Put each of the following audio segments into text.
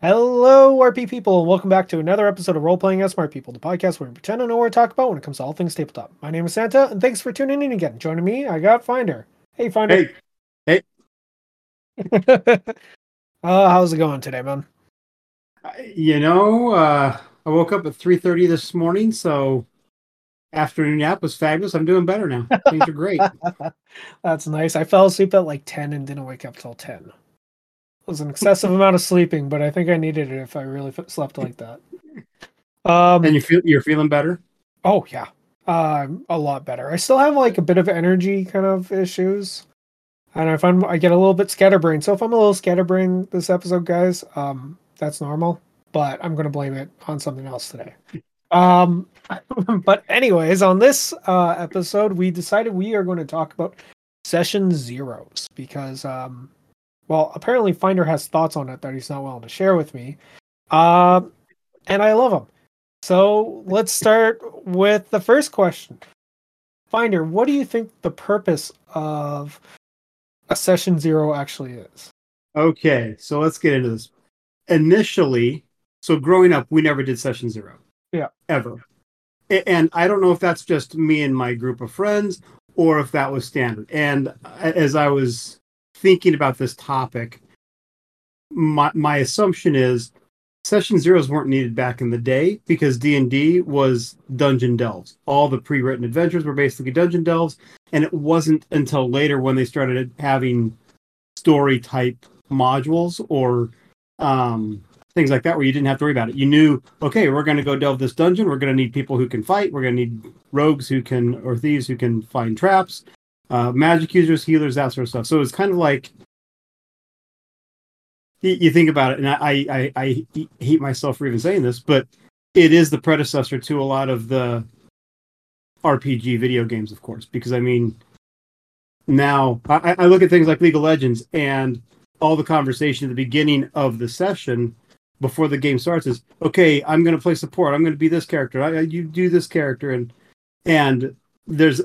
Hello, RP people. Welcome back to another episode of Role Playing as Smart People, the podcast where we pretend to know what we talk about when it comes to all things tabletop. My name is Santa, and thanks for tuning in again. Joining me, I got Finder. Hey, Finder. Hey. How's it going today, man? You know, I woke up at 3:30 this morning, so afternoon nap was fabulous. I'm doing better now. Things are great. That's nice. I fell asleep at like 10 and didn't wake up till 10. It was an excessive amount of sleeping, but I think I needed it if I really slept like that. And you're feeling better? Oh yeah, a lot better. I still have like a bit of energy kind of issues, and I find I get a little bit scatterbrained. So if I'm a little scatterbrained this episode, guys, that's normal. But I'm gonna blame it on something else today. But anyways, on this episode, we decided we are going to talk about session zeros because. Well, apparently Finder has thoughts on it that he's not willing to share with me. And I love him. So let's start with the first question. Finder, what do you think the purpose of a session zero actually is? Okay, so let's get into this. Initially, so growing up, we never did session zero. Yeah. Ever. And I don't know if that's just me and my group of friends or if that was standard. And as I was thinking about this topic, my assumption is session zeros weren't needed back in the day because D&D was dungeon delves. All the pre-written adventures were basically dungeon delves, and it wasn't until later when they started having story type modules or things like that where you didn't have to worry about it. You knew, okay, we're going to go delve this dungeon. We're going to need people who can fight. We're going to need rogues who can, or thieves who can find traps. Magic users, healers, that sort of stuff. So it's kind of like you think about it, and I hate myself for even saying this, but it is the predecessor to a lot of the RPG video games, of course, because I mean, now I look at things like League of Legends, and all the conversation at the beginning of the session before the game starts is, okay, I'm going to play support, I'm going to be this character, you do this character, and there's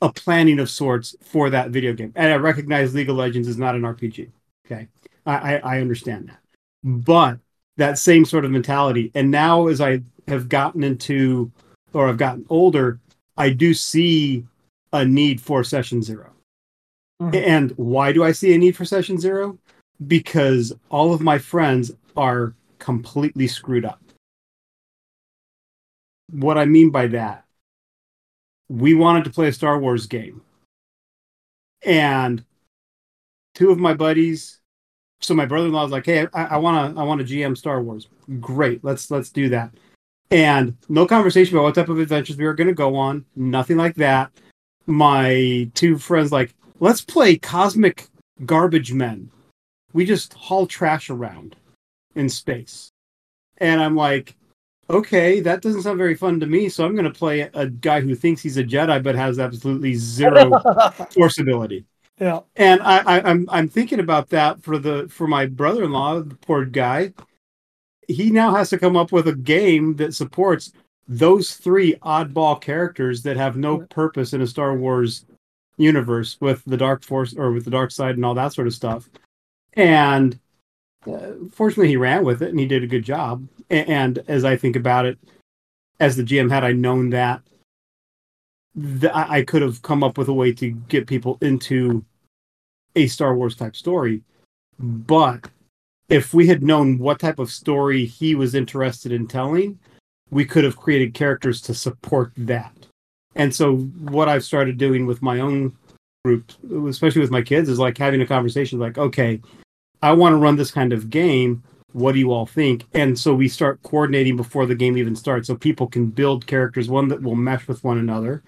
a planning of sorts for that video game. And I recognize League of Legends is not an RPG. Okay. I understand that. But that same sort of mentality. And now as I have gotten into, or I've gotten older, I do see a need for session zero. Mm-hmm. And why do I see a need for session zero? Because all of my friends are completely screwed up. What I mean by that, we wanted to play a Star Wars game. And two of my buddies, so my brother-in-law was like, hey, I wanna GM Star Wars. Great, let's do that. And no conversation about what type of adventures we were gonna go on, nothing like that. My two friends like, let's play cosmic garbage men. We just haul trash around in space. And I'm like, okay, that doesn't sound very fun to me, so I'm going to play a guy who thinks he's a Jedi but has absolutely zero force ability. Yeah, and I'm thinking about that for my brother-in-law, the poor guy. He now has to come up with a game that supports those three oddball characters that have no purpose in a Star Wars universe with the dark force or with the dark side and all that sort of stuff. And fortunately, he ran with it and he did a good job. And as I think about it, as the GM, had I known that, I could have come up with a way to get people into a Star Wars type story. But if we had known what type of story he was interested in telling, we could have created characters to support that. And so what I've started doing with my own group, especially with my kids, is like having a conversation like, okay, I want to run this kind of game. What do you all think? And so we start coordinating before the game even starts, so people can build characters, one that will mesh with one another.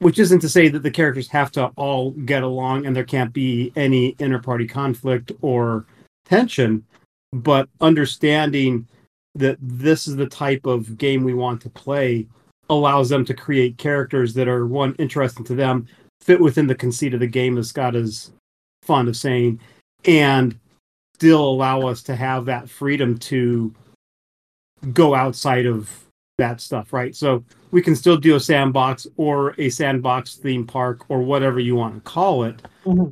Which isn't to say that the characters have to all get along and there can't be any inter-party conflict or tension, but understanding that this is the type of game we want to play allows them to create characters that are, one, interesting to them, fit within the conceit of the game, as Scott is fond of saying, and still allow us to have that freedom to go outside of that stuff, right? So we can still do a sandbox or a sandbox theme park or whatever you want to call it. Mm-hmm.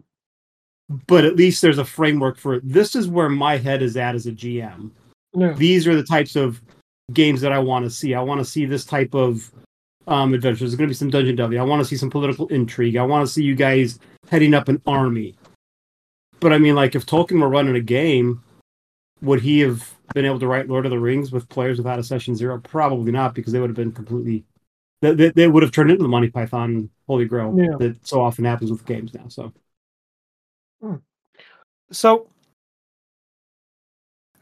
but at least there's a framework for it. This is where my head is at as a GM. Yeah. These are the types of games that I want to see. I want to see this type of adventure. There's going to be some Dungeon Dovey. I want to see some political intrigue. I want to see you guys heading up an army. But I mean, like, if Tolkien were running a game, would he have been able to write Lord of the Rings with players without a session zero? Probably not, because they would have been completely... They would have turned into the Monty Python Holy Grail that so often happens with games now. So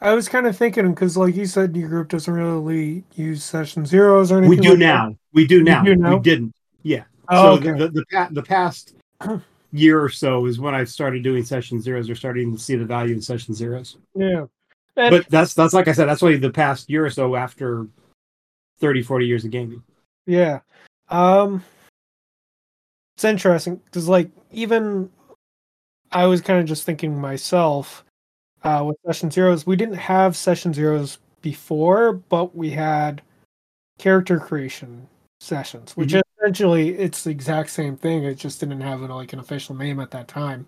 I was kind of thinking, because like you said, your group doesn't really use session zeros or anything. We do like now. That. We do now. You know? We didn't. Yeah. Oh, so okay. The past year or so is when I started doing session zeros, or starting to see the value in session zeros. Yeah. And but that's like I said, that's only the past year or so, after 30, 40 years of gaming. Yeah. It's interesting, because like, even I was kind of just thinking myself, with session zeros, we didn't have session zeros before, but we had character creation sessions, which essentially it's the exact same thing. It just didn't have an official name at that time.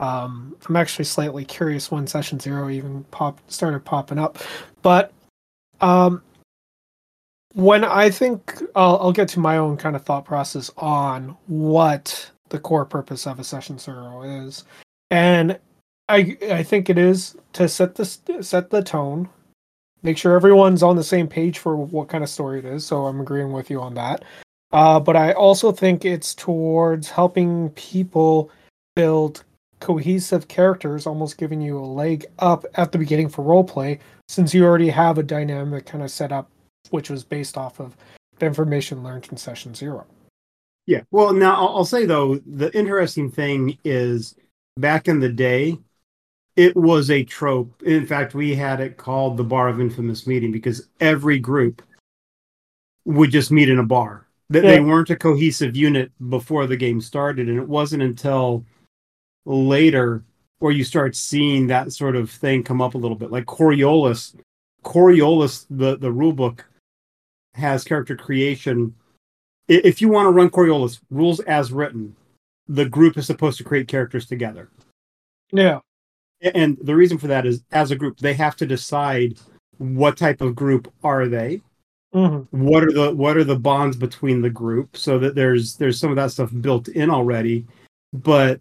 I'm actually slightly curious when session zero even started popping up, but when I think I'll get to my own kind of thought process on what the core purpose of a session zero is, and I think it is to set the tone, make sure everyone's on the same page for what kind of story it is. So I'm agreeing with you on that, but I also think it's towards helping people build cohesive characters, almost giving you a leg up at the beginning for role play, since you already have a dynamic kind of set up, which was based off of the information learned in session zero. Yeah. Well, now I'll say, though, the interesting thing is, back in the day, it was a trope. In fact, we had it called the Bar of Infamous Meeting, because every group would just meet in a bar. They weren't a cohesive unit before the game started, and it wasn't until later where you start seeing that sort of thing come up a little bit. Like Coriolis, the rule book, has character creation. If you want to run Coriolis, rules as written, the group is supposed to create characters together. Yeah. And the reason for that is, as a group, they have to decide what type of group are they, what are the bonds between the group, so that there's some of that stuff built in already. But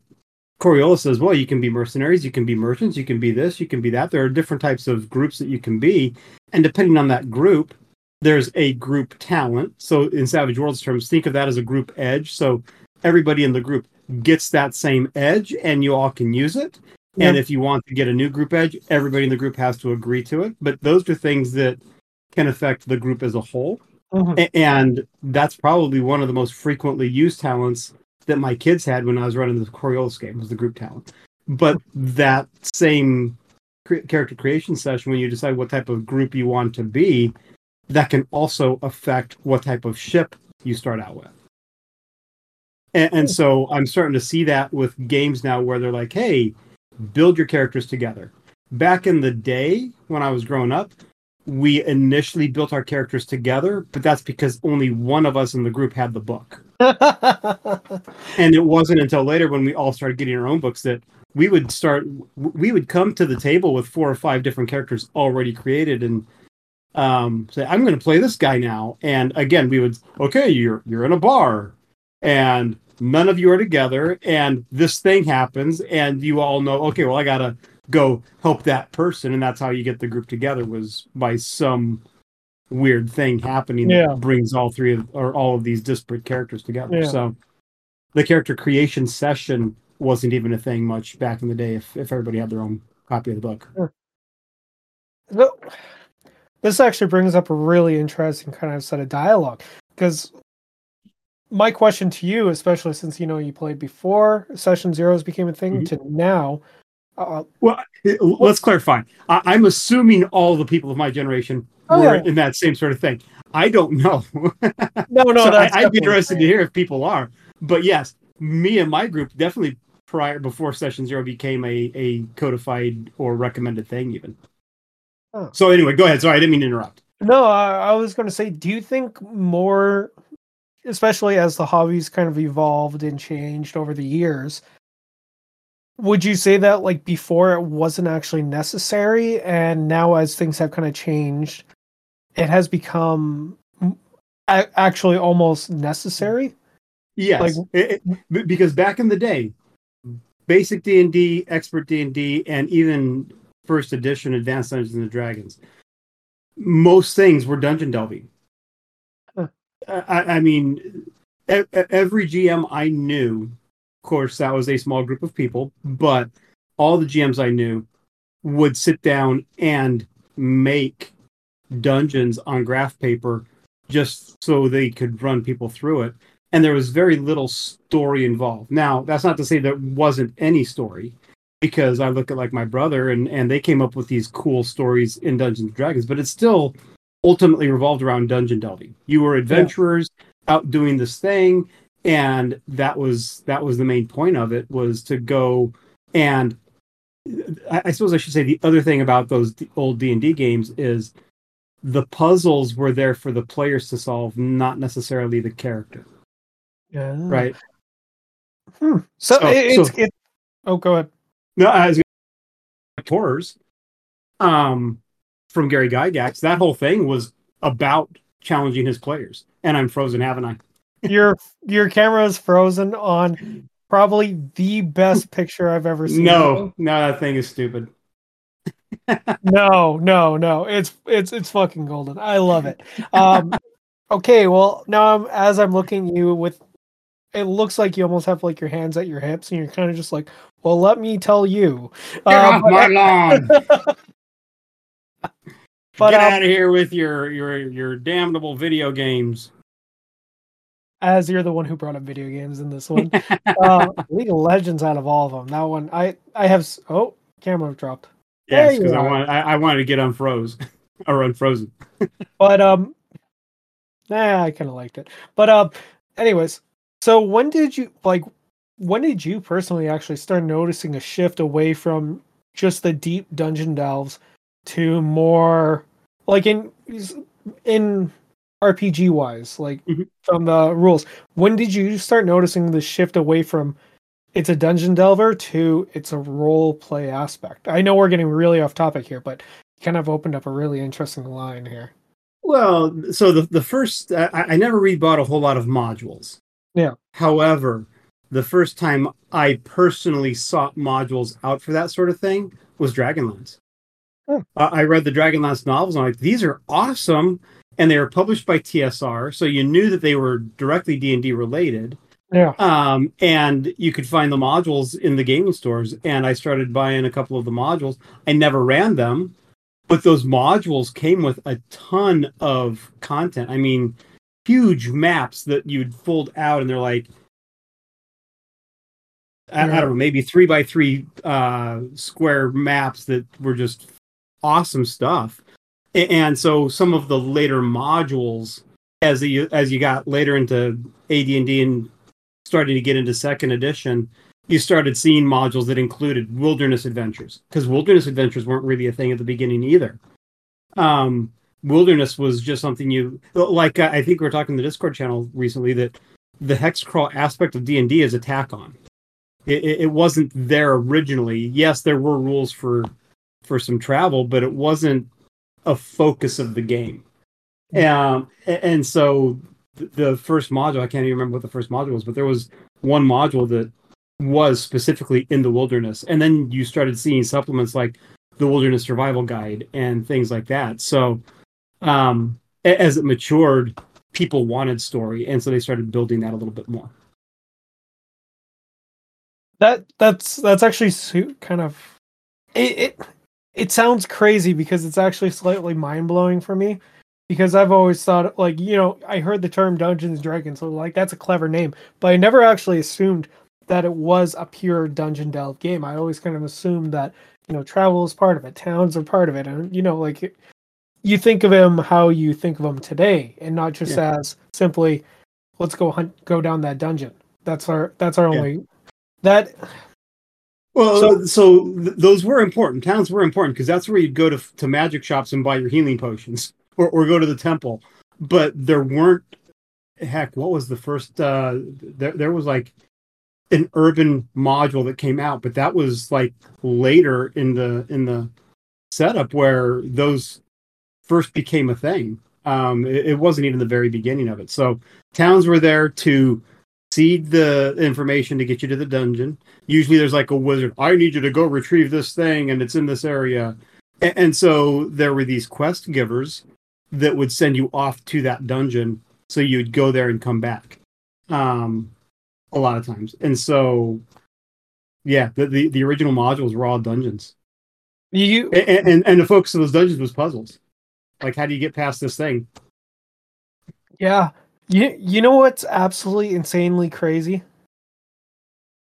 Coriolis says, well, you can be mercenaries, you can be merchants, you can be this, you can be that. There are different types of groups that you can be. And depending on that group, there's a group talent. So in Savage Worlds terms, think of that as a group edge. So everybody in the group gets that same edge, and you all can use it. Yep. And if you want to get a new group edge, everybody in the group has to agree to it. But those are things that can affect the group as a whole. And that's probably one of the most frequently used talents that my kids had when I was running the Coriolis game, was the group talent. But that same character creation session, when you decide what type of group you want to be, that can also affect what type of ship you start out with. And so I'm starting to see that with games now, where they're like, hey, build your characters together. Back in the day, when I was growing up, we initially built our characters together, but that's because only one of us in the group had the book. And it wasn't until later, when we all started getting our own books, that we would come to the table with 4 or 5 different characters already created, and say, I'm going to play this guy now. And again, we would, okay, you're in a bar, and none of you are together, and this thing happens, and you all know, okay, well, I got to go help that person. And that's how you get the group together, was by some weird thing happening that brings all of these disparate characters together. Yeah. So the character creation session wasn't even a thing much back in the day, if everybody had their own copy of the book. Sure. So, this actually brings up a really interesting kind of set of dialogue, because my question to you, especially since you played before session zeros became a thing to now. Well, let's clarify. I'm assuming all the people of my generation were in that same sort of thing. I don't know. No. So I'd be interested to hear if people are. But yes, me and my group definitely before session zero became a codified or recommended thing even. Huh. So anyway, go ahead. Sorry, I didn't mean to interrupt. No, I was going to say, do you think more, especially as the hobbies kind of evolved and changed over the years, Would you say that, like, before it wasn't actually necessary, and now as things have kind of changed, it has become actually almost necessary? Yes, like, because back in the day, basic D&D, expert D&D, and even first edition Advanced Dungeons and Dragons, most things were dungeon delving. I mean, every GM I knew, of course, that was a small group of people, but all the GMs I knew would sit down and make dungeons on graph paper just so they could run people through it. And there was very little story involved. Now, that's not to say there wasn't any story, because I look at like my brother and they came up with these cool stories in Dungeons & Dragons, but it still ultimately revolved around dungeon delving. You were adventurers out doing this thing. And that was the main point of it, was to go, and I suppose I should say the other thing about those old D&D games is the puzzles were there for the players to solve, not necessarily the character. Yeah. Right. Hmm. Go ahead. No, I was going to Horrors from Gary Gygax. That whole thing was about challenging his players. And I'm frozen, haven't I? Your camera is frozen on probably the best picture I've ever seen. No, that thing is stupid. No. It's fucking golden. I love it. Okay, well, now as I'm looking at you with, it looks like you almost have like your hands at your hips, and you're kind of just like, well, let me tell you. Get off my lawn. Get out of here with your damnable video games. As you're the one who brought up video games in this one. League of Legends out of all of them. That one, I have... Oh, camera dropped. Yes, because I wanted to get unfroze. Or unfrozen. But, I kind of liked it. But, anyways. So when did you personally actually start noticing a shift away from just the deep dungeon delves to more... Like, in RPG wise, like from the rules, when did you start noticing the shift away from it's a dungeon delver to it's a role play aspect? I know we're getting really off topic here, but you kind of opened up a really interesting line here. Well, so the first, I never rebought a whole lot of modules. Yeah. However, the first time I personally sought modules out for that sort of thing was Dragonlance. Oh. I read the Dragonlance novels, and I'm like, these are awesome. And they were published by TSR, so you knew that they were directly D&D related. Yeah. And you could find the modules in the gaming stores, and I started buying a couple of the modules. I never ran them, but those modules came with a ton of content. I mean, huge maps that you'd fold out, and they're like, I don't know, maybe 3x3 square maps that were just awesome stuff. And so some of the later modules, as you got later into AD&D and started to get into second edition, you started seeing modules that included wilderness adventures, because wilderness adventures weren't really a thing at the beginning either. Wilderness was just something you like. I think we were talking in the Discord channel recently that the hex crawl aspect of D&D is a tack on. It wasn't there originally. Yes, there were rules for some travel, but it wasn't a focus of the game. And so the first module, I can't even remember what the first module was, but there was one module that was specifically in the wilderness. And then you started seeing supplements like the Wilderness Survival Guide and things like that. So as it matured, people wanted story. And so they started building that a little bit more. That's actually kind of... It sounds crazy because it's actually slightly mind-blowing for me, because I've always thought, like, you know, I heard the term Dungeons & Dragons, so like, that's a clever name, but I never actually assumed that it was a pure dungeon delve game. I always kind of assumed that, you know, travel is part of it, towns are part of it, and, you know, like, you think of them how you think of them today, and not just as simply, let's go down that dungeon. That's our only... that. Well, so those were important. Towns were important, because that's where you'd go to magic shops and buy your healing potions or go to the temple. But there weren't... Heck, what was the first... There was like an urban module that came out, but that was like later in the setup where those first became a thing. It wasn't even the very beginning of it. So towns were there to seed the information to get you to the dungeon. Usually there's like a wizard, I need you to go retrieve this thing, and it's in this area. And so there were these quest givers that would send you off to that dungeon, so you'd go there and come back a lot of times. And so, yeah, the original modules were all dungeons. And the focus of those dungeons was puzzles. Like, how do you get past this thing? Yeah. You know what's absolutely insanely crazy?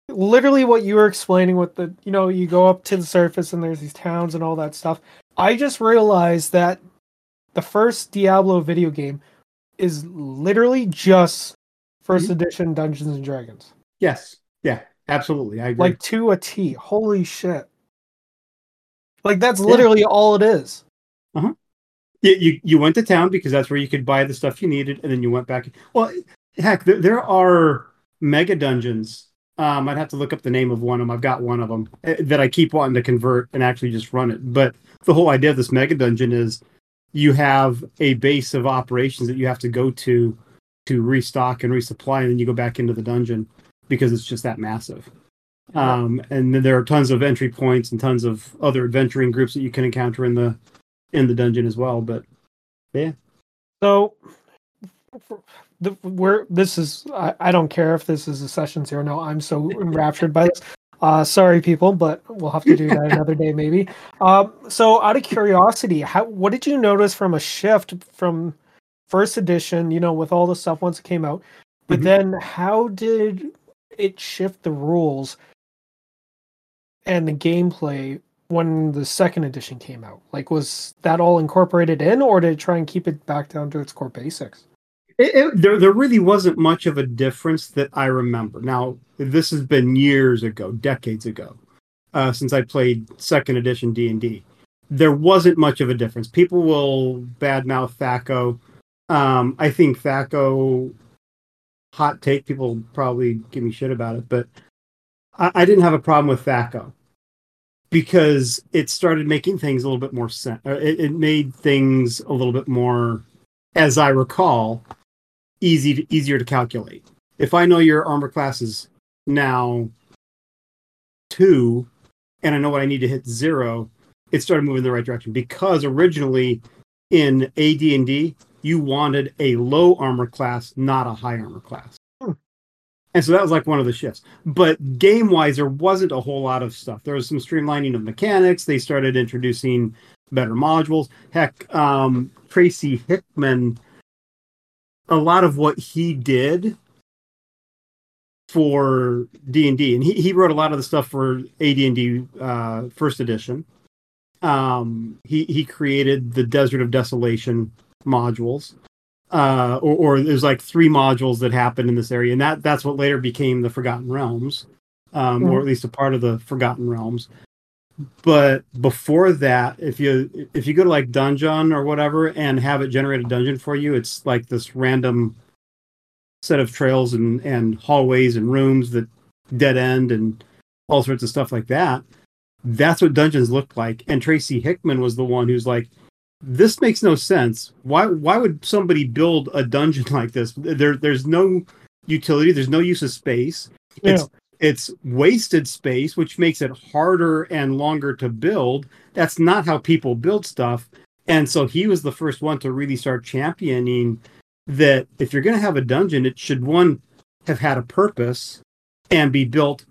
Literally what you were explaining with the, you know, you go up to the surface and there's these towns and all that stuff. I just realized that the first Diablo video game is literally just first edition Dungeons and Dragons. Yes. Yeah, absolutely. I agree. Like to a T. Holy shit. Like, that's literally all it is. Uh-huh. You went to town because that's where you could buy the stuff you needed, and then you went back. Well, heck, there are mega dungeons. I'd have to look up the name of one of them. I've got one of them that I keep wanting to convert and actually just run it. But the whole idea of this mega dungeon is you have a base of operations that you have to go to restock and resupply, and then you go back into the dungeon because it's just that massive. And then there are tons of entry points and tons of other adventuring groups that you can encounter in the dungeon as well, but yeah. So I don't care if this is a session 0. No, I'm so enraptured by this. Sorry, people, but we'll have to do that another day, maybe. So out of curiosity, what did you notice from a shift from first edition, you know, with all the stuff once it came out, but then how did it shift the rules and the gameplay when the second edition came out? Like, was that all incorporated in, or did it try and keep it back down to its core basics? There really wasn't much of a difference that I remember. Now, this has been years ago, decades ago, since I played second edition D&D. There wasn't much of a difference. People will badmouth Thacko. I think Thacko, hot take, people probably give me shit about it, but I didn't have a problem with Thacko, because it started making things a little bit more sense. It made things a little bit more, as I recall, easier to calculate. If I know your armor class is now 2, and I know what I need to hit 0, it started moving in the right direction. Because originally in AD&D, you wanted a low armor class, not a high armor class. And so that was like one of the shifts. But game-wise, there wasn't a whole lot of stuff. There was some streamlining of mechanics. They started introducing better modules. Heck, Tracy Hickman, a lot of what he did for D&D, and he wrote a lot of the stuff for AD&D first edition. He created the Desert of Desolation modules. Or there's like 3 modules that happened in this area, and that's what later became the Forgotten Realms, or at least a part of the Forgotten Realms. But before that, if you go to like Dungeon or whatever and have it generate a dungeon for you, it's like this random set of trails and hallways and rooms that dead end and all sorts of stuff like that. That's what dungeons looked like, and Tracy Hickman was the one who's like, this makes no sense. Why would somebody build a dungeon like this? There's no utility. There's no use of space. Yeah. It's wasted space, which makes it harder and longer to build. That's not how people build stuff. And so he was the first one to really start championing that if you're going to have a dungeon, it should, one, have had a purpose and be built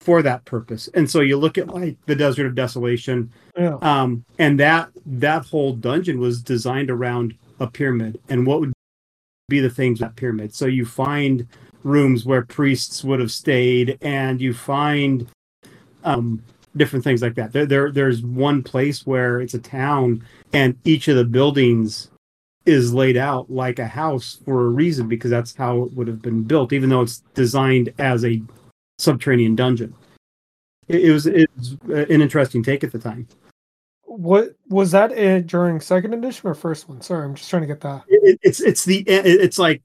for that purpose. And so you look at like the Desert of Desolation, and that whole dungeon was designed around a pyramid and what would be the things that pyramid. So you find rooms where priests would have stayed, and you find different things like that. There's one place where it's a town, and each of the buildings is laid out like a house for a reason, because that's how it would have been built, even though it's designed as a subterranean dungeon. It was an interesting take at the time. What was that during second edition or first one? Sorry, I'm just trying to get that. It's like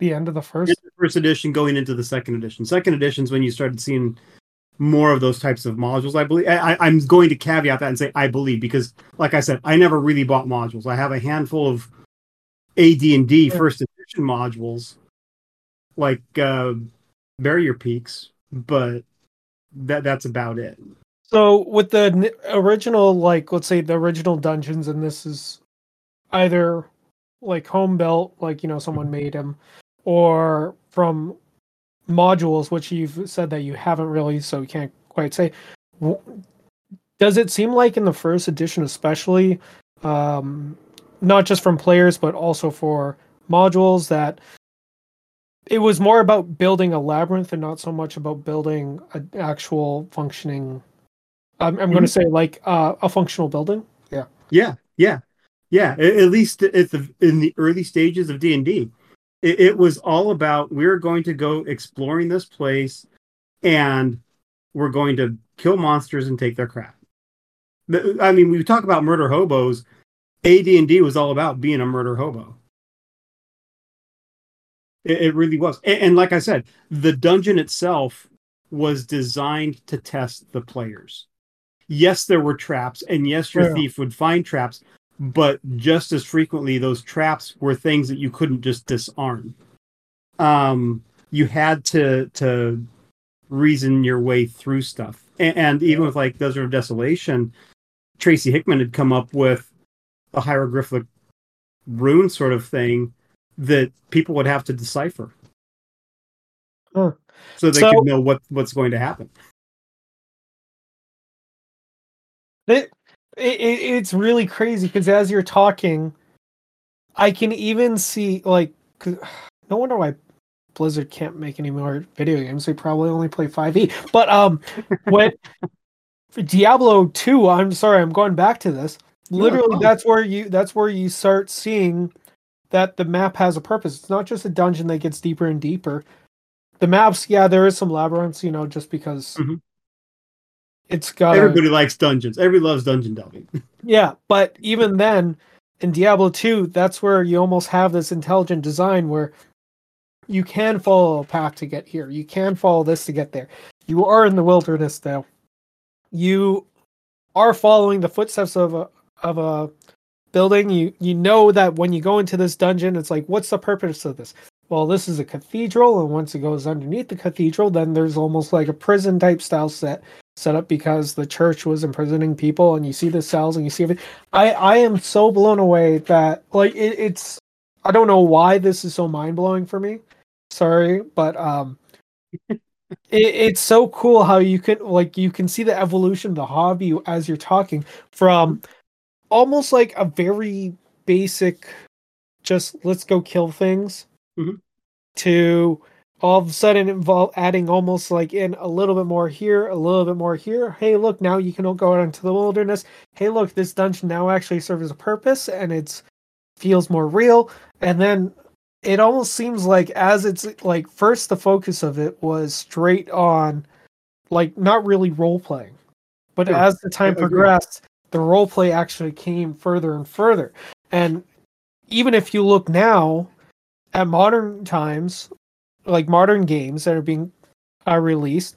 The end of the first? The first edition going into the second edition. Second edition is when you started seeing more of those types of modules, I believe. I'm going to caveat that and say I believe, because, like I said, I never really bought modules. I have a handful of AD&D first edition modules, like Barrier Peaks, but that's about it. So with the original, like, let's say the original dungeons, and this is either like home built, like, you know, someone made them, or from modules, which you've said that you haven't really, so you can't quite say. Does it seem like in the first edition, especially, not just from players, but also for modules, that it was more about building a labyrinth and not so much about building an actual functioning, I'm going to say, like, a functional building? Yeah. Yeah, yeah, yeah. At least in the early stages of D&D. It was all about, we're going to go exploring this place and we're going to kill monsters and take their crap. I mean, we talk about murder hobos. AD&D was all about being a murder hobo. It really was. And like I said, the dungeon itself was designed to test the players. Yes, there were traps, and yes, your thief would find traps, but just as frequently, those traps were things that you couldn't just disarm. You had to reason your way through stuff. And even with, like, Desert of Desolation, Tracy Hickman had come up with a hieroglyphic rune sort of thing that people would have to decipher. Huh. So they could know what's going to happen. It's really crazy, because as you're talking, I can even see, like, no wonder why Blizzard can't make any more video games. They probably only play 5e. But when for Diablo 2, I'm sorry, I'm going back to this. Literally, that's where you start seeing that the map has a purpose. It's not just a dungeon that gets deeper and deeper. The maps, yeah, there is some labyrinths, you know, just because. Mm-hmm. It's got everybody likes dungeons. Everybody loves dungeon delving. Yeah, but even then, in Diablo 2, that's where you almost have this intelligent design where you can follow a path to get here. You can follow this to get there. You are in the wilderness, though. You are following the footsteps of a building. You know that when you go into this dungeon, it's like, what's the purpose of this? Well, this is a cathedral, and once it goes underneath the cathedral, then there's almost like a prison-type style set up, because the church was imprisoning people, and you see the cells and you see everything. I am so blown away that, like, it's I don't know why this is so mind-blowing for me, sorry, but it's so cool how you can see the evolution of the hobby as you're talking, from almost like a very basic just let's go kill things, mm-hmm. to all of a sudden involve adding almost like in a little bit more here, a little bit more here. Hey, look, now you can go out into the wilderness. Hey, look, this dungeon now actually serves a purpose, and it feels more real. And then it almost seems like, as it's like, first the focus of it was straight on, like, not really role playing, but as the time progressed, the role play actually came further and further. And even if you look now at modern times, like modern games that are being released,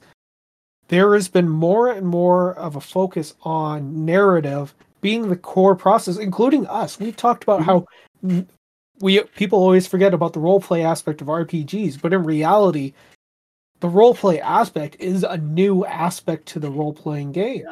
there has been more and more of a focus on narrative being the core process, including us. We've talked about how people always forget about the role play aspect of RPGs, but in reality, the role play aspect is a new aspect to the role playing game.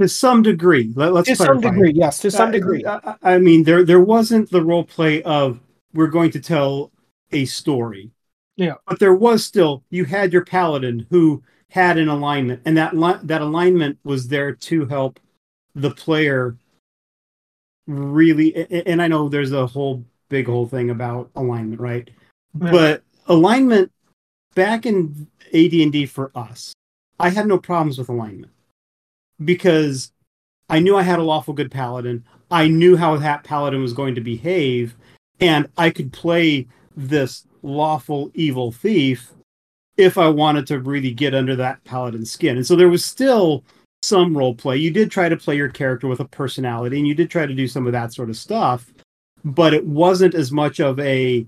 To some degree, let's clarify. To some degree, yes. To some degree, I mean, there wasn't the role play of we're going to tell a story. Yeah, but there was still, you had your paladin who had an alignment, and that alignment was there to help the player really. And I know there's a whole thing about alignment, right? Yeah. But alignment back in AD&D for us, I had no problems with alignment, because I knew I had a lawful good paladin. I knew how that paladin was going to behave, and I could play this lawful evil thief if I wanted to really get under that paladin's skin. And so there was still some role play. You did try to play your character with a personality, and you did try to do some of that sort of stuff, but it wasn't as much of a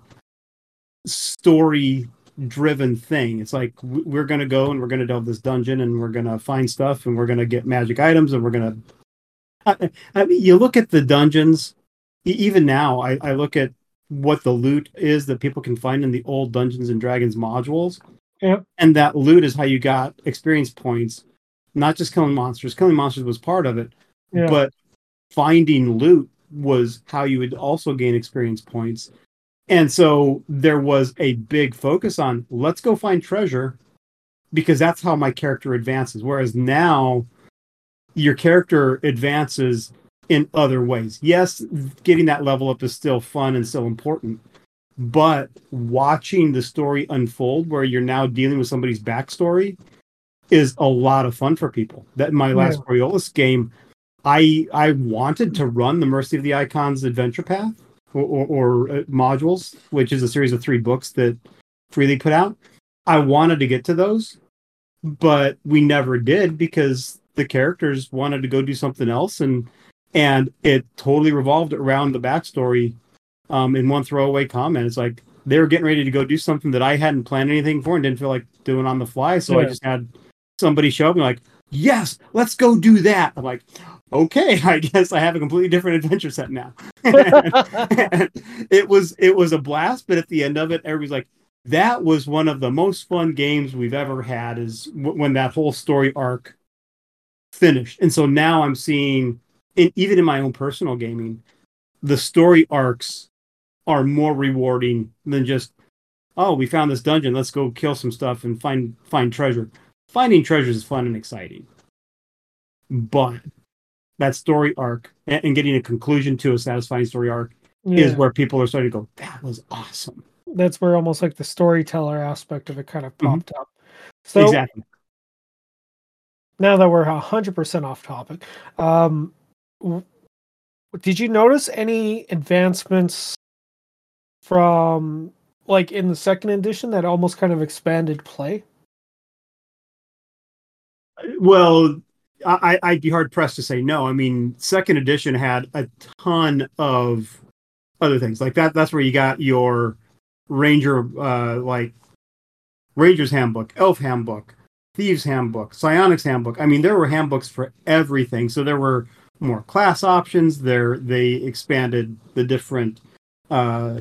story-driven thing. It's like, we're going to go and we're going to delve this dungeon and we're going to find stuff and we're going to get magic items and we're going to... I mean, you look at the dungeons, even now, I look at what the loot is that people can find in the old Dungeons and Dragons modules. Yep. And that loot is how you got experience points, not just killing monsters. Killing monsters was part of it, yeah, but finding loot was how you would also gain experience points. And so there was a big focus on, let's go find treasure, because that's how my character advances. Whereas now, your character advances in other ways. Yes, getting that level up is still fun and still important, but watching the story unfold where you're now dealing with somebody's backstory is a lot of fun for people. That my last Coriolis game, I wanted to run the Mercy of the Icons adventure path, or modules, which is a series of 3 books that Free League put out. I wanted to get to those, but we never did because the characters wanted to go do something else, and it totally revolved around the backstory. In one throwaway comment, it's like they were getting ready to go do something that I hadn't planned anything for and didn't feel like doing on the fly, so I just had somebody show up and like, yes, let's go do that. I'm like, okay, I guess I have a completely different adventure set now. It was a blast, but at the end of it, everybody's like, that was one of the most fun games we've ever had, is when that whole story arc finished. And so now I'm seeing, even in my own personal gaming, the story arcs are more rewarding than just, oh, we found this dungeon, let's go kill some stuff and find treasure. Finding treasures is fun and exciting, but that story arc and getting a conclusion to a satisfying story arc is where people are starting to go, that was awesome. That's where almost like the storyteller aspect of it kind of popped up. So exactly. Now that we're 100% off topic, did you notice any advancements from like in the 2nd edition that almost kind of expanded play? Well, I'd be hard-pressed to say no. I mean, 2nd edition had a ton of other things. Like, that's where you got your Ranger, like, Ranger's Handbook, Elf Handbook, Thieves Handbook, Psionics Handbook. I mean, there were handbooks for everything. So there were more class options. They expanded the different... I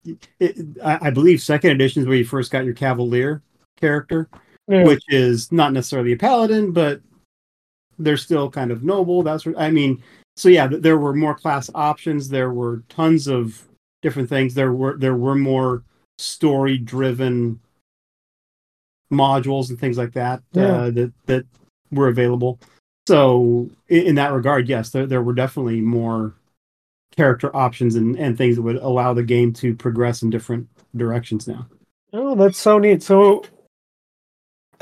believe 2nd edition is where you first got your Cavalier character, which is not necessarily a paladin, but they're still kind of noble. That's what I mean. So yeah, there were more class options. There were tons of different things. There were more story-driven modules and things like that that were available. So in that regard, yes, there were definitely more character options and things that would allow the game to progress in different directions now. Oh, that's so neat. So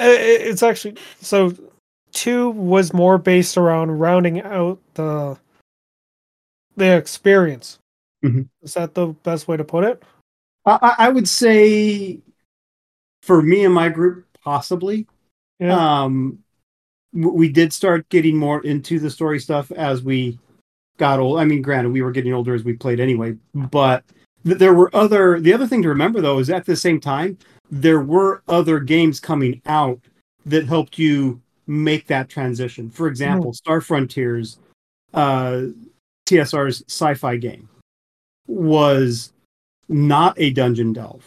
it's actually, so 2 was more based around rounding out the experience. Mm-hmm. Is that the best way to put it? I would say, for me and my group, possibly. Yeah. We did start getting more into the story stuff as we got old. I mean, granted, we were getting older as we played anyway, but there were the other thing to remember, though, is at the same time, there were other games coming out that helped you make that transition. For example, Star Frontiers, TSR's sci-fi game, was not a dungeon delve.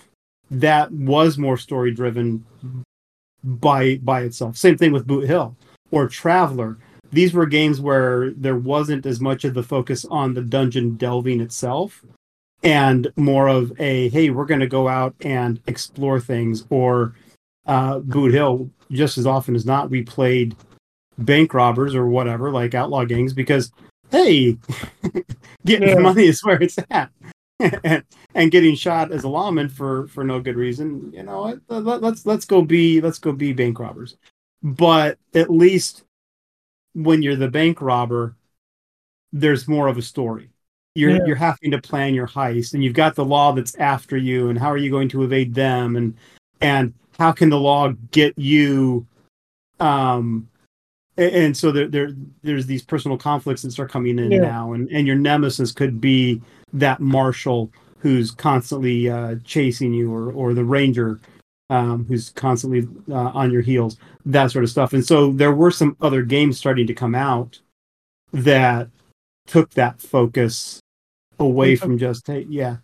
That was more story-driven by itself. Same thing with Boot Hill or Traveler. These were games where there wasn't as much of the focus on the dungeon delving itself, and more of a, hey, we're going to go out and explore things. Or Boot Hill, just as often as not, we played bank robbers or whatever, like outlaw gangs, because, hey, getting money is where it's at. and getting shot as a lawman for no good reason. You know, let's go be bank robbers. But at least when you're the bank robber, there's more of a story. You're having to plan your heist, and you've got the law that's after you, and how are you going to evade them, and how can the law get you? And so there's these personal conflicts that start coming in now, and your nemesis could be that marshal who's constantly chasing you, or the ranger who's constantly on your heels, that sort of stuff. And so there were some other games starting to come out that took that focus away from just, hey, yeah.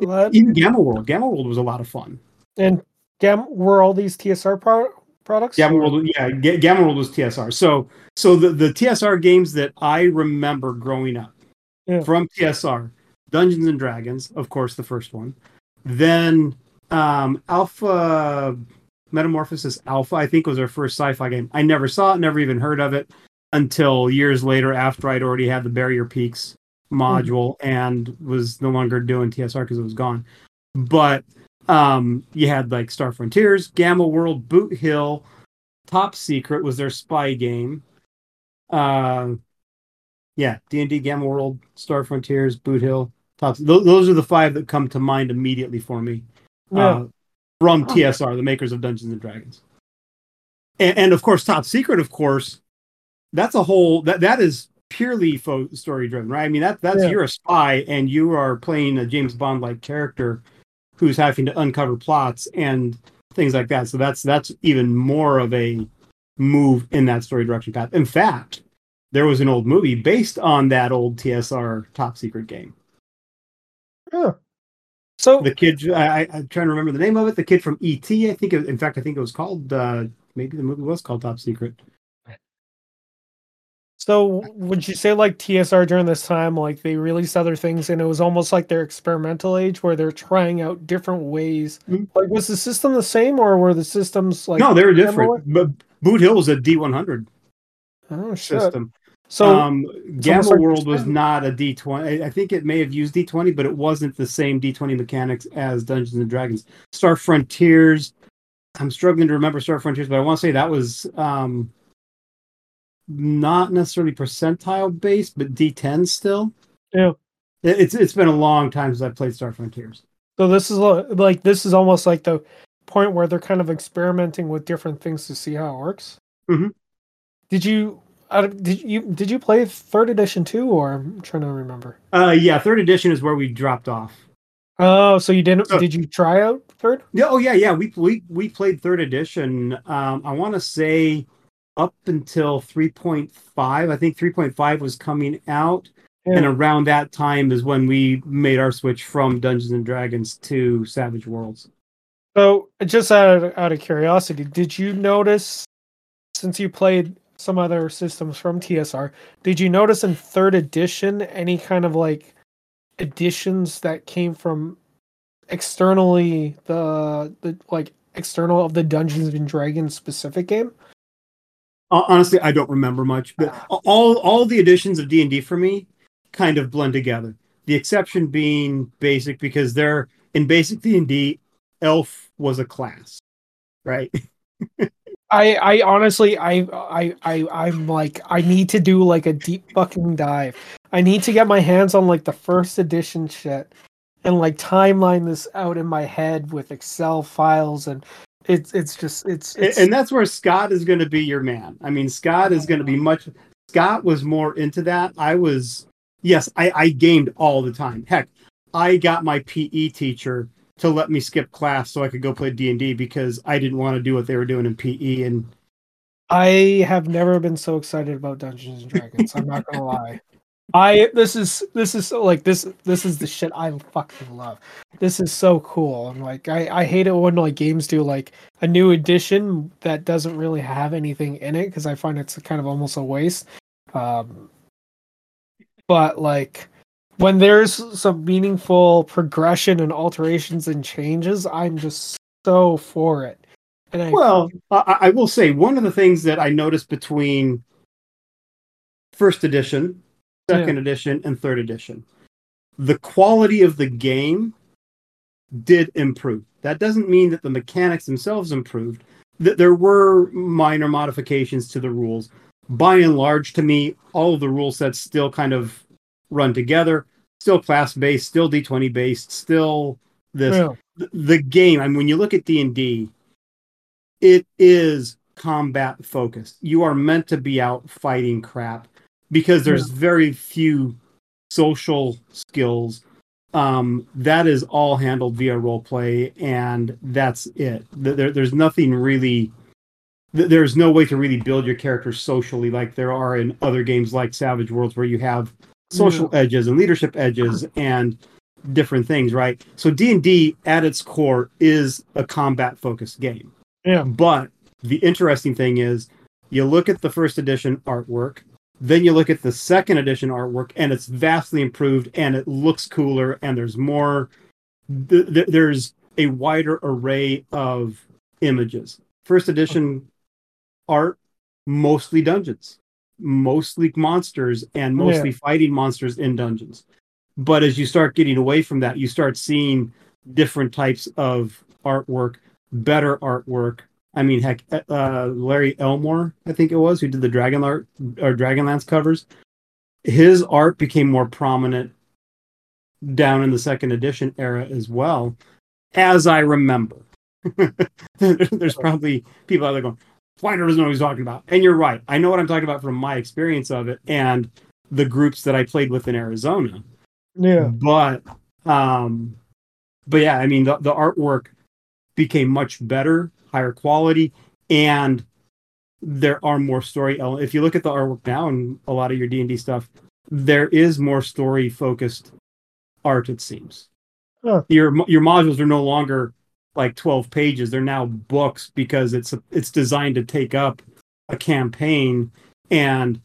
Even Gamma World. Gamma World was a lot of fun. And were all these TSR products? Gamma World, yeah. Gamma World was TSR. So the TSR games that I remember growing up from TSR, Dungeons and Dragons, of course, the first one. Then Alpha, Metamorphosis Alpha, I think, was our first sci-fi game. I never saw it, never even heard of it until years later after I'd already had the Barrier Peaks module and was no longer doing TSR because it was gone. But you had like Star Frontiers, Gamma World, Boot Hill, Top Secret was their spy game. Yeah, D&D, Gamma World, Star Frontiers, Boot Hill, Top. Those are the five that come to mind immediately for me from TSR, the makers of Dungeons and Dragons. And of course, Top Secret, of course, that's a whole, that is purely story driven, right? I mean, that's you're a spy and you are playing a James Bond-like character who's having to uncover plots and things like that. So that's even more of a move in that story direction path. In fact, there was an old movie based on that old TSR Top Secret game. Yeah. So the kid, I'm trying to remember the name of it. The kid from ET, I think. In fact, I think it was called. Maybe the movie was called Top Secret. So would you say like TSR during this time, like they released other things and it was almost like their experimental age where they're trying out different ways? Like, was the system the same or were the systems like... No, they were different. But Boot Hill was a D100 system. So Gamma World was not a D20. I think it may have used D20, but it wasn't the same D20 mechanics as Dungeons and Dragons. Star Frontiers, I'm struggling to remember Star Frontiers, but I want to say that was... not necessarily percentile based, but D10 still. Yeah, it's been a long time since I played Star Frontiers. So this is like almost like the point where they're kind of experimenting with different things to see how it works. Mm-hmm. Did you play third edition too? Or I'm trying to remember. Yeah, third edition is where we dropped off. Oh, so you didn't? Did you try out third? Yeah, yeah. We played third edition. I want to say up until 3.5. I think 3.5 was coming out, and around that time is when we made our switch from Dungeons and Dragons to Savage Worlds. So, just out of curiosity, did you notice, since you played some other systems from TSR, did you notice in third edition any kind of like additions that came from externally the like external of the Dungeons and Dragons specific game? Honestly, I don't remember much, but all the editions of D&D for me kind of blend together. The exception being Basic, because they're in Basic D&D, Elf was a class, right? I honestly, I'm like, I need to do like a deep fucking dive. I need to get my hands on like the first edition shit and like timeline this out in my head with Excel files and. It's and that's where Scott is going to be your man. I mean, Scott is going to be much. Scott was more into that. I gamed all the time. Heck, I got my PE teacher to let me skip class so I could go play D&D because I didn't want to do what they were doing in PE. And I have never been so excited about Dungeons and Dragons. I'm not going to lie. This is the shit I fucking love. This is so cool. I'm like, I hate it when like games do like a new edition that doesn't really have anything in it because I find it's kind of almost a waste. But like when there's some meaningful progression and alterations and changes, I'm just so for it. And I will say one of the things that I noticed between first edition, second edition, and third edition, the quality of the game did improve. That doesn't mean that the mechanics themselves improved. There were minor modifications to the rules. By and large, to me, all of the rule sets still kind of run together, still class-based, still D20-based, still this. Yeah. The game, I mean, when you look at D&D, it is combat-focused. You are meant to be out fighting crap. Because there's very few social skills, That is all handled via roleplay, and that's it. There's nothing really... There's no way to really build your character socially like there are in other games like Savage Worlds, where you have social edges and leadership edges and different things, right? So D&D, at its core, is a combat-focused game. Yeah. But the interesting thing is, you look at the first edition artwork, then you look at the second edition artwork, and it's vastly improved, and it looks cooler, and there's more... There's a wider array of images. First edition art, mostly dungeons, mostly monsters, and mostly fighting monsters in dungeons. But as you start getting away from that, you start seeing different types of artwork, better artwork. I mean, heck, Larry Elmore, I think it was, who did the Dragonlance covers. His art became more prominent down in the second edition era as well, as I remember. There's probably people out there going, Finder doesn't know what he's talking about. And you're right. I know what I'm talking about from my experience of it and the groups that I played with in Arizona. Yeah. But yeah, I mean, the artwork became much better, higher quality, and there are more story elements. If you look at the artwork now and a lot of your D&D stuff, there is more story-focused art, it seems. Huh. Your modules are no longer like 12 pages. They're now books, because it's designed to take up a campaign, and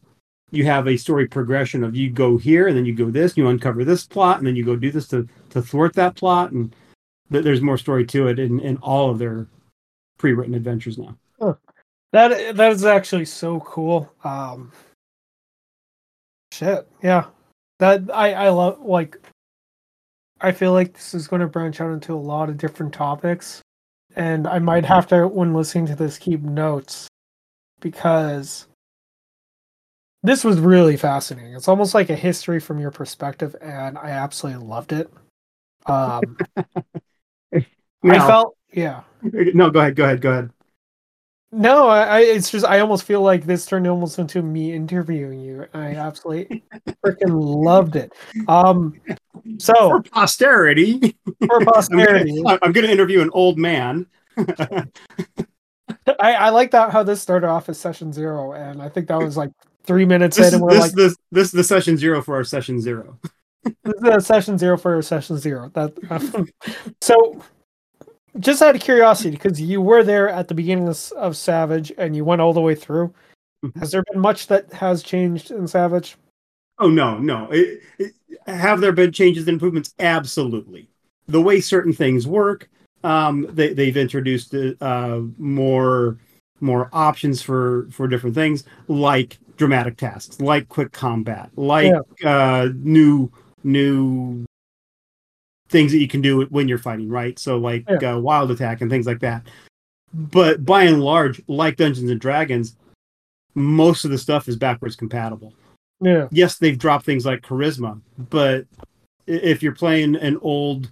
you have a story progression of you go here and then you go this, you uncover this plot, and then you go do this to thwart that plot, and there's more story to it in all of their pre-written adventures now. Huh. That is actually so cool. Yeah. I love, like, I feel like this is going to branch out into a lot of different topics, and I might have to, when listening to this, keep notes, because this was really fascinating. It's almost like a history from your perspective, and I absolutely loved it. No, go ahead. No, it's just, I almost feel like this turned almost into me interviewing you. I absolutely freaking loved it. So for posterity. I'm going to interview an old man. I like that how this started off as session zero, and I think that was like 3 minutes in, and this is the session zero for our session zero. This is the session zero for our session zero. So just out of curiosity, because you were there at the beginning of Savage and you went all the way through, has there been much that has changed in Savage? Oh, no. Have there been changes and improvements? Absolutely. The way certain things work, they've introduced more options for different things, like dramatic tasks, like quick combat, like new things that you can do when you're fighting, right? So like wild attack and things like that. But by and large, like Dungeons and Dragons, most of the stuff is backwards compatible. Yeah. Yes, they've dropped things like charisma, but if you're playing an old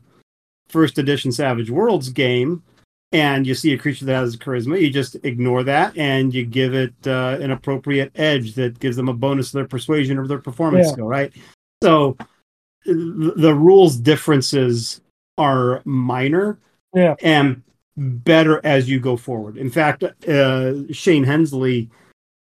first edition Savage Worlds game and you see a creature that has charisma, you just ignore that and you give it an appropriate edge that gives them a bonus to their persuasion or their performance skill, right? So the rules differences are minor and better as you go forward. In fact, Shane Hensley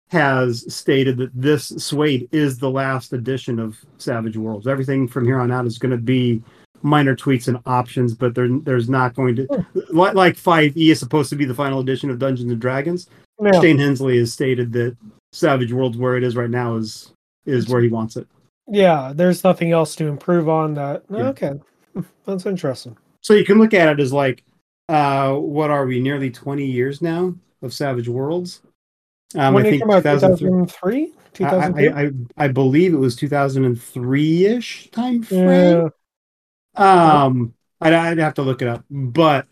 has stated that this Suede is the last edition of Savage Worlds. Everything from here on out is going to be minor tweaks and options, but there's not going to... Like 5e is supposed to be the final edition of Dungeons & Dragons. Yeah. Shane Hensley has stated that Savage Worlds, where it is right now, is where he wants it. Yeah, there's nothing else to improve on that. Yeah. Okay, that's interesting. So you can look at it as like, what are we, nearly 20 years now of Savage Worlds? When did it come out, 2003? 2002? I believe it was 2003-ish time frame. Yeah. I'd have to look it up. But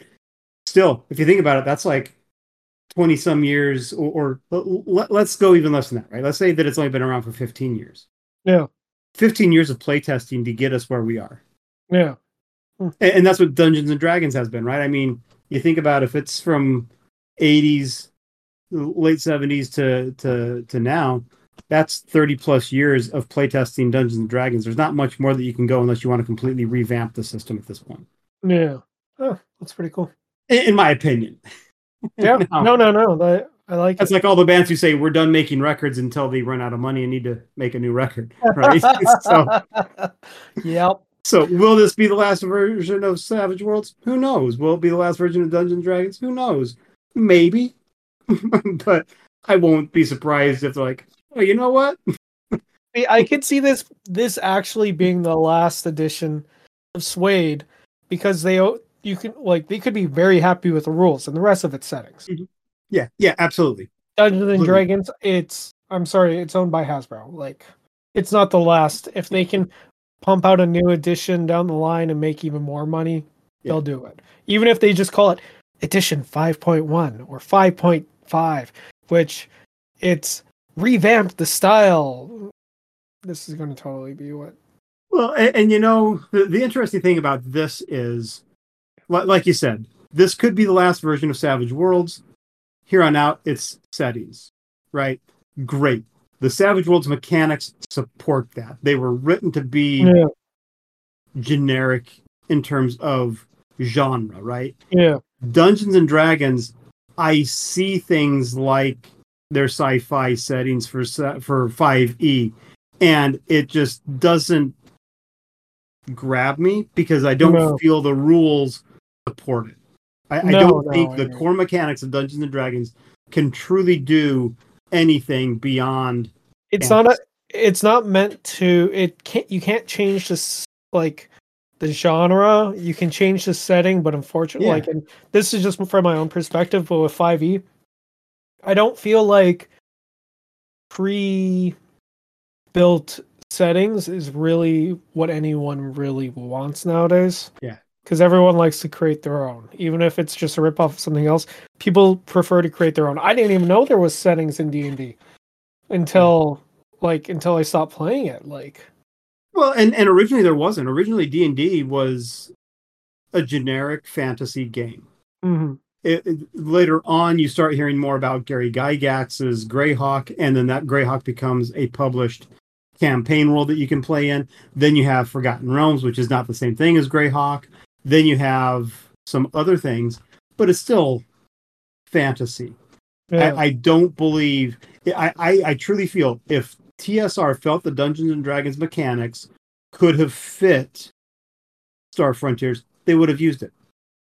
still, if you think about it, that's like 20-some years, or let's go even less than that, right? Let's say that it's only been around for 15 years. Yeah. 15 years of playtesting to get us where we are. Yeah. And that's what Dungeons and Dragons has been, right? I mean, you think about if it's from 80s, late 70s to now, that's 30 plus years of playtesting Dungeons and Dragons. There's not much more that you can go unless you want to completely revamp the system at this point. Yeah. Oh, that's pretty cool. In my opinion. Yeah. No. I like it. That's like all the bands who say we're done making records until they run out of money and need to make a new record. Right. Yep. So will this be the last version of Savage Worlds? Who knows? Will it be the last version of Dungeons and Dragons? Who knows? Maybe. But I won't be surprised if they're like, oh, you know what? I could see this actually being the last edition of Suede, because they could be very happy with the rules and the rest of its settings. Mm-hmm. Yeah, absolutely. Dungeons and Dragons, it's owned by Hasbro. Like, it's not the last. If they can pump out a new edition down the line and make even more money, they'll do it. Even if they just call it edition 5.1 or 5.5, which it's revamped the style. This is going to totally be what. Well, and the interesting thing about this is, like you said, this could be the last version of Savage Worlds. Here on out, it's settings, right? Great. The Savage Worlds mechanics support that. They were written to be generic in terms of genre, right? Yeah. Dungeons and Dragons, I see things like their sci-fi settings for 5e, and it just doesn't grab me because I don't feel the rules support it. I don't think the core mechanics of Dungeons and Dragons can truly do anything beyond. It's not meant to. You can't change this, like, the genre. You can change the setting, but unfortunately, and this is just from my own perspective. But with 5e, I don't feel like pre-built settings is really what anyone really wants nowadays. Yeah. Because everyone likes to create their own. Even if it's just a ripoff of something else, people prefer to create their own. I didn't even know there was settings in D&D until I stopped playing it. Like, well, and originally there wasn't. Originally D&D was a generic fantasy game. Mm-hmm. Later on, you start hearing more about Gary Gygax's Greyhawk, and then that Greyhawk becomes a published campaign world that you can play in. Then you have Forgotten Realms, which is not the same thing as Greyhawk. Then you have some other things, but it's still fantasy. Yeah. I don't believe... I truly feel if TSR felt the Dungeons & Dragons mechanics could have fit Star Frontiers, they would have used it.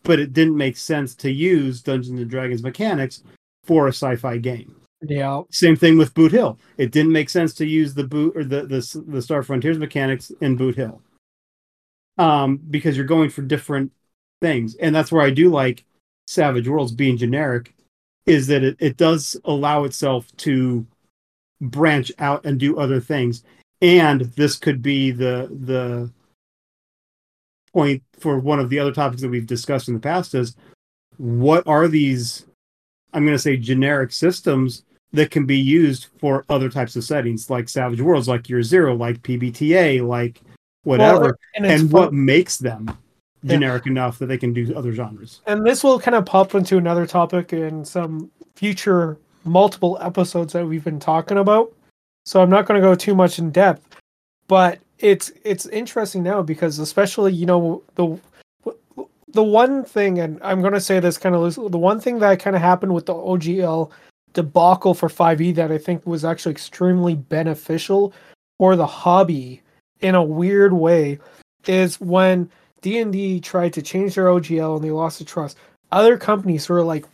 But it didn't make sense to use Dungeons & Dragons mechanics for a sci-fi game. Yeah. Same thing with Boot Hill. It didn't make sense to use the Star Frontiers mechanics in Boot Hill. Because you're going for different things. And that's where I do like Savage Worlds being generic, is that it does allow itself to branch out and do other things. And this could be the point for one of the other topics that we've discussed in the past is, what are these, I'm going to say, generic systems that can be used for other types of settings, like Savage Worlds, like Year Zero, like PBTA, like... whatever, well, and what makes them generic enough that they can do other genres. And this will kind of pop into another topic in some future multiple episodes that we've been talking about. So I'm not going to go too much in depth, but it's interesting now because especially, the one thing, and I'm going to say this kind of loosely, the one thing that kind of happened with the OGL debacle for 5e that I think was actually extremely beneficial for the hobby in a weird way, is when D&D tried to change their OGL and they lost the trust. Other companies were like,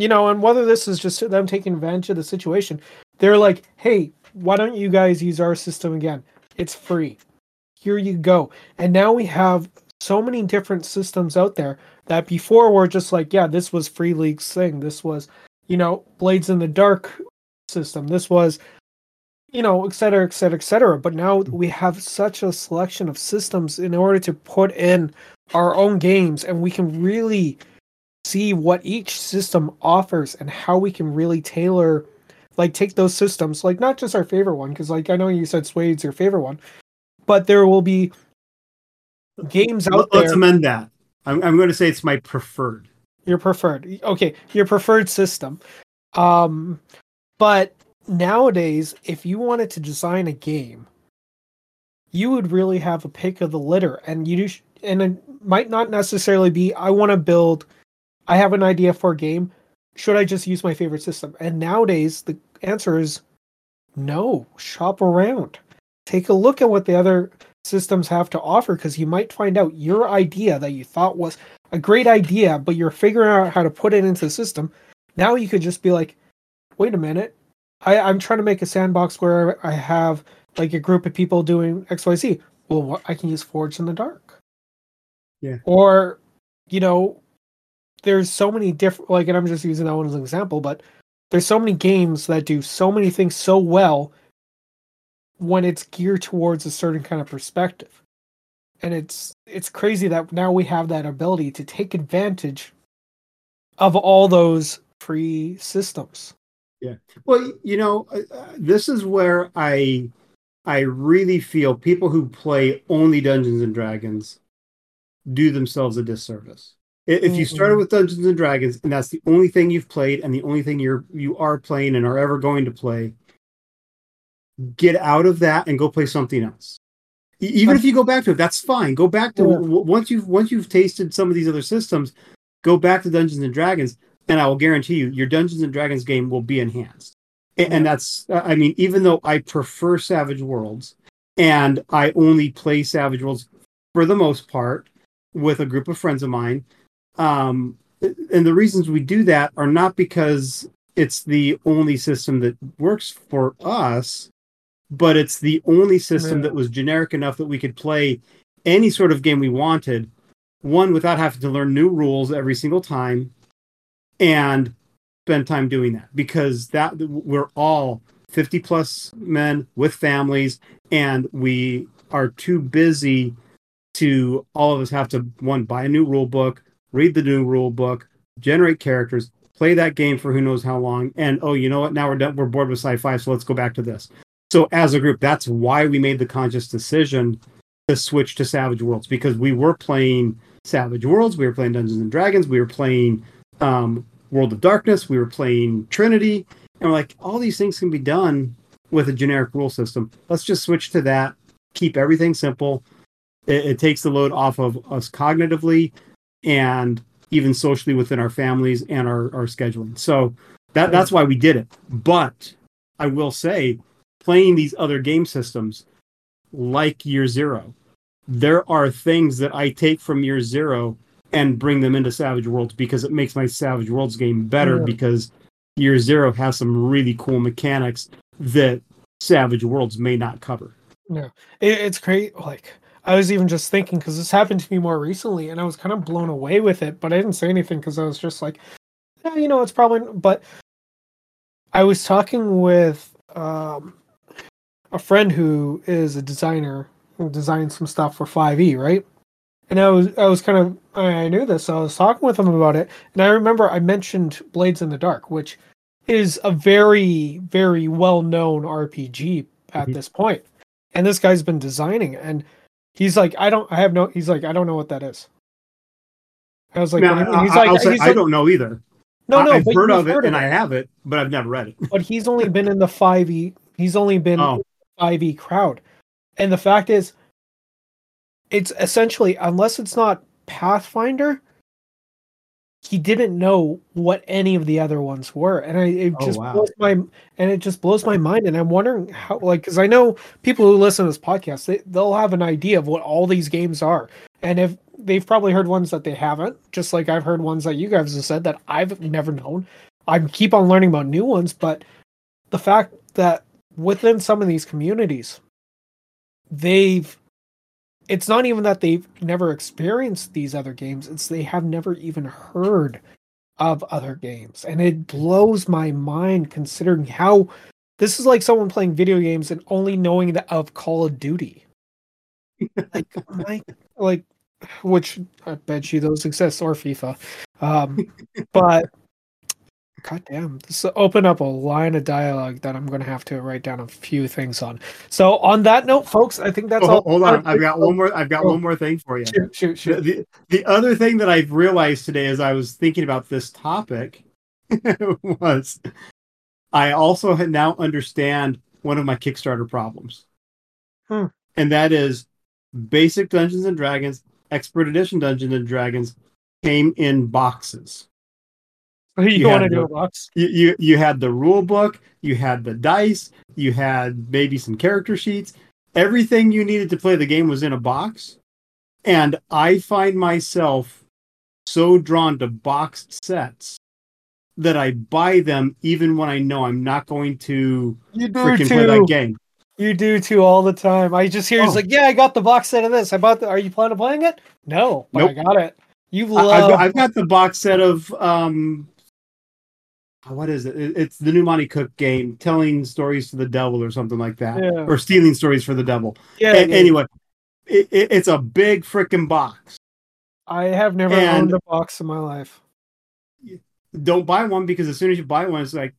and whether this is just them taking advantage of the situation, they're like, hey, why don't you guys use our system again? It's free. Here you go. And now we have so many different systems out there that before were just like, yeah, this was Free League's thing. This was, Blades in the Dark system. This was... et cetera, et cetera, et cetera. But now we have such a selection of systems in order to put in our own games, and we can really see what each system offers and how we can really tailor, like, take those systems, like, not just our favorite one, because, like, I know you said Suede's your favorite one, but there will be games out there. Let's amend that. I'm going to say it's my preferred. Your preferred. Okay, your preferred system. But nowadays, if you wanted to design a game, you would really have a pick of the litter, and and it might not necessarily be, I have an idea for a game, should I just use my favorite system? And nowadays, the answer is no, shop around. Take a look at what the other systems have to offer, because you might find out your idea that you thought was a great idea, but you're figuring out how to put it into the system. Now you could just be like, wait a minute, I'm trying to make a sandbox where I have like a group of people doing XYZ. Well, I can use Forge in the Dark. Yeah. Or, there's so many different, and I'm just using that one as an example, but there's so many games that do so many things so well when it's geared towards a certain kind of perspective. And it's crazy that now we have that ability to take advantage of all those free systems. Yeah. Well, this is where I really feel people who play only Dungeons and Dragons do themselves a disservice. If you started with Dungeons and Dragons and that's the only thing you've played and the only thing you are playing and are ever going to play, get out of that and go play something else. Even if you go back to it, that's fine. Go back to once you've tasted some of these other systems, go back to Dungeons and Dragons, and I will guarantee you your Dungeons and Dragons game will be enhanced. And that's, even though I prefer Savage Worlds and I only play Savage Worlds for the most part with a group of friends of mine. And the reasons we do that are not because it's the only system that works for us, but it's the only system that was generic enough that we could play any sort of game we wanted, one without having to learn new rules every single time, and spend time doing that, because that we're all 50 plus men with families, and we are too busy to all of us have to buy a new rule book, read the new rule book, generate characters, play that game for who knows how long, and now we're done, we're bored with sci-fi, so let's go back to this. So as a group, that's why we made the conscious decision to switch to Savage Worlds, because we were playing Savage Worlds, we were playing Dungeons and Dragons, we were playing World of Darkness, we were playing Trinity, and we're like, all these things can be done with a generic rule system. Let's just switch to that, keep everything simple. It takes the load off of us cognitively and even socially within our families and our scheduling. So that's why we did it. But I will say, playing these other game systems like Year Zero, there are things that I take from Year Zero and bring them into Savage Worlds, because it makes my Savage Worlds game better, because Year Zero has some really cool mechanics that Savage Worlds may not cover. No, it's great. I was even just thinking, because this happened to me more recently, and I was kind of blown away with it, but I didn't say anything because I was just like, yeah, it's probably... But I was talking with a friend who is a designer who designed some stuff for 5e, right? And I was kind of... I knew this, so I was talking with him about it, and I remember I mentioned Blades in the Dark, which is a very, very well-known RPG at this point. And this guy's been designing, and he's like, I don't know what that is. I was like, I don't know either. No, I've heard of it, and I have it, but I've never read it. But he's only been in the 5e. He's only been in the 5e crowd, and the fact is, it's essentially, unless it's not Pathfinder, he didn't know what any of the other ones were, and it just blows my mind. And I'm wondering how, because I know people who listen to this podcast, they'll have an idea of what all these games are, and if they've probably heard ones that they haven't, just like I've heard ones that you guys have said that I've never known. I keep on learning about new ones, but the fact that within some of these communities, it's not even that they've never experienced these other games, it's they have never even heard of other games. And it blows my mind, considering how this is like someone playing video games and only knowing of Call of Duty. Which I bet you those exist, or FIFA. But goddamn, this opened up a line of dialogue that I'm going to have to write down a few things on. So on that note, folks, I think that's all. Hold on, I've got one more thing for you. Shoot. The other thing that I've realized today as I was thinking about this topic was I also now understand one of my Kickstarter problems. Hmm. And that is basic Dungeons & Dragons, Expert Edition Dungeons & Dragons came in boxes. You want to do a box? You had the rule book, you had the dice, you had maybe some character sheets. Everything you needed to play the game was in a box. And I find myself so drawn to boxed sets that I buy them even when I know I'm not going to freaking play that game. You do too all the time. I just hear it's like, yeah, I got the box set of this. I bought the. Are you planning on playing it? No, but I got it. You love. I've got the box set of what is it? It's the new Monty Cook game, Telling Stories to the Devil or something like that, or Stealing Stories for the Devil. Yeah. Anyway, it's a big freaking box. I have never owned a box in my life. Don't buy one, because as soon as you buy one, it's like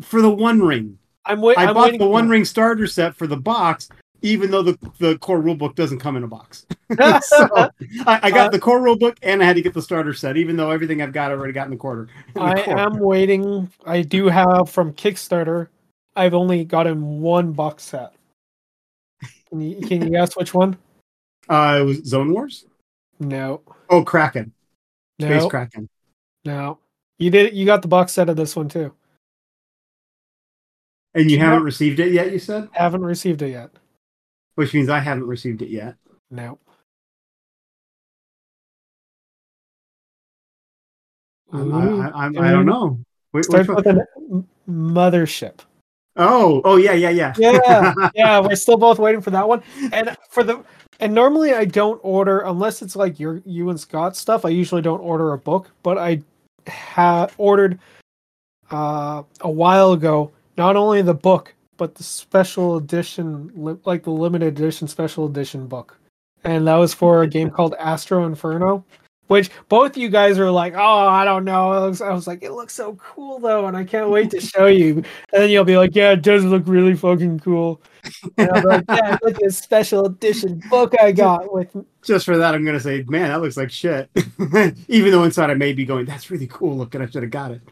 for the One Ring. I bought the One Ring starter set for the box, even though the core rulebook doesn't come in a box. So I got the core rulebook, and I had to get the starter set, even though everything I've got I already got in the quarter. I am waiting. I do have from Kickstarter. I've only gotten one box set. Can you guess which one? It was Zone Wars. No. Oh, Kraken. No. Space Kraken. No. You did. You got the box set of this one too. And you haven't received it yet, you said? Haven't received it yet. Which means I haven't received it yet. No. I don't know. Starts with a mothership. Oh, yeah. Yeah, we're still both waiting for that one. And normally I don't order, unless it's like you and Scott stuff, I usually don't order a book, but I have ordered a while ago not only the book, but the special edition, like the limited edition special edition book. And that was for a game called Astro Inferno, which both you guys are like, oh, I don't know. I was like, it looks so cool, though, and I can't wait to show you. And then you'll be like, yeah, it does look really fucking cool. And I'll be like, yeah, look at this special edition book I got. Just for that, I'm going to say, man, that looks like shit. Even though inside I may be going, that's really cool looking. I should have got it.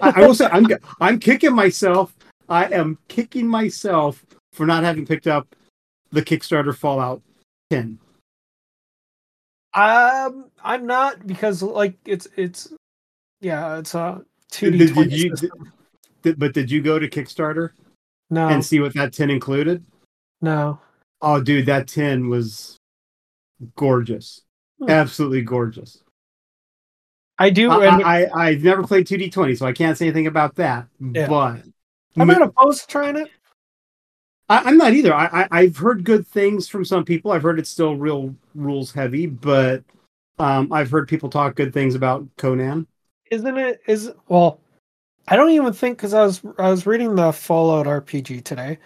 I will say, I'm kicking myself. I am kicking myself for not having picked up the Kickstarter Fallout 10. I'm not, because like it's a 2D20 system. But did you go to Kickstarter? No. And see what that 10 included? No. Oh, dude, that 10 was gorgeous, absolutely gorgeous. I do. I've never played 2D20, so I can't say anything about that. Yeah. But I'm not opposed to trying it. I'm not either. I've heard good things from some people. I've heard it's still real rules heavy, but I've heard people talk good things about Conan. Isn't it? Well, I don't even think, because I was reading the Fallout RPG today,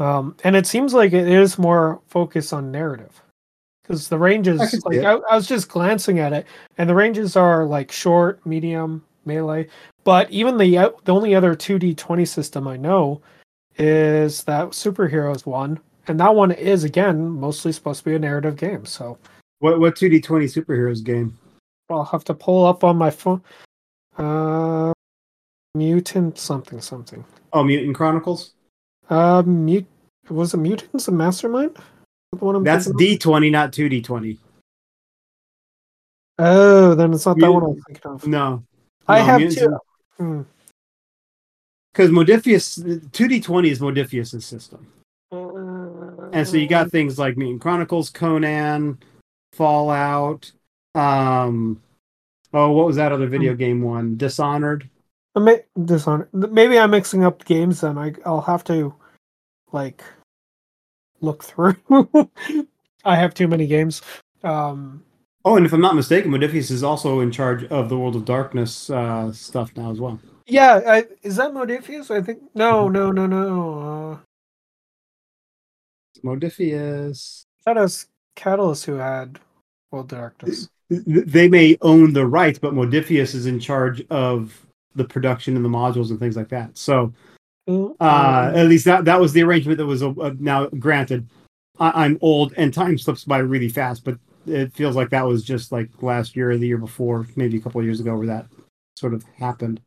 and it seems like it is more focused on narrative, because the ranges. Like, I was just glancing at it, and the ranges are like short, medium, melee. But even the only other 2D20 system I know is that Superheroes one, and that one is, again, mostly supposed to be a narrative game. So what 2D20 Superheroes game? I'll have to pull up on my phone. Mutant something. Oh, Mutant Chronicles? Was it Mutants and Mastermind? The one that's D20, not 2D20. Oh, then it's not that one I'm thinking of. No. I have two. Because Modiphius, 2D20 is Modiphius' system. And so you got things like Mutant Chronicles, Conan, Fallout. What was that other video game one? Dishonored? Dishonored. Maybe I'm mixing up games then. I'll have to, like, look through. I have too many games. And if I'm not mistaken, Modiphius is also in charge of the World of Darkness stuff now as well. Yeah, is that Modiphius? I think no. Modiphius. I thought it was Catalyst who had World of Darkness. They may own the rights, but Modiphius is in charge of the production and the modules and things like that. So, at least that was the arrangement that was. Now, granted, I'm old and time slips by really fast, but it feels like that was just like last year or the year before, maybe a couple of years ago, where that sort of happened.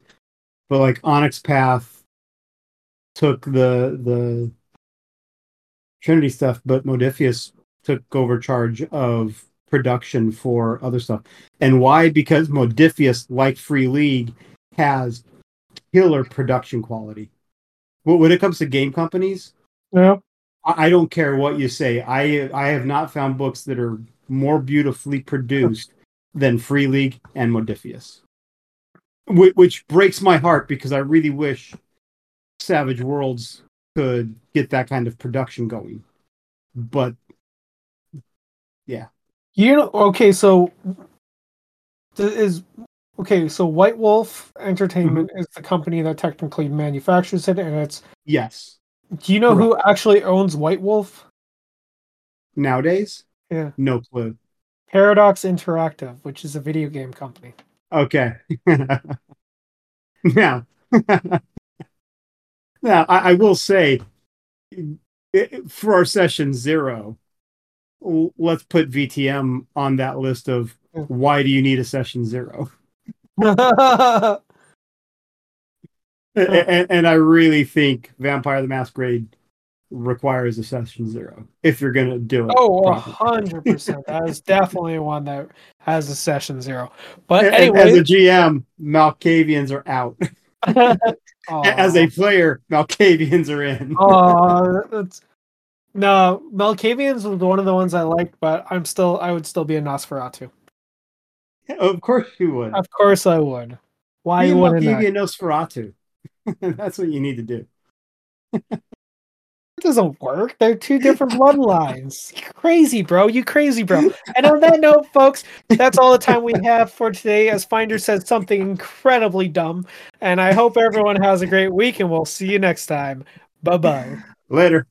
But like Onyx Path, took the Trinity stuff, but Modiphius took over charge of production for other stuff. And why? Because Modiphius, like Free League, has killer production quality. When it comes to game companies, yeah. I don't care what you say. I have not found books that are more beautifully produced than Free League and Modiphius. Which breaks my heart, because I really wish Savage Worlds could get that kind of production going. But, yeah. You know, okay, so White Wolf Entertainment is the company that technically manufactures it, and it's... Yes. Do you know who actually owns White Wolf? Nowadays? Yeah. No clue. Paradox Interactive, which is a video game company. Okay. Now, I will say, for our session zero, let's put VTM on that list of why do you need a session zero? And I really think Vampire the Masquerade requires a session zero if you're going to do it. Oh, 100%. That is definitely one that has a session zero. But anyway, as a GM, Malkavians are out. As a player, Malkavians are in. No, Malkavians was one of the ones I liked, but I would still be a Nosferatu. Yeah, of course you would. Of course I would. Why wouldn't I? Be a Nosferatu. That's what you need to do. It doesn't work. They're two different bloodlines. You crazy, bro. And on that note, folks, that's all the time we have for today, as Finder said something incredibly dumb. And I hope everyone has a great week, and we'll see you next time. Bye-bye. Later.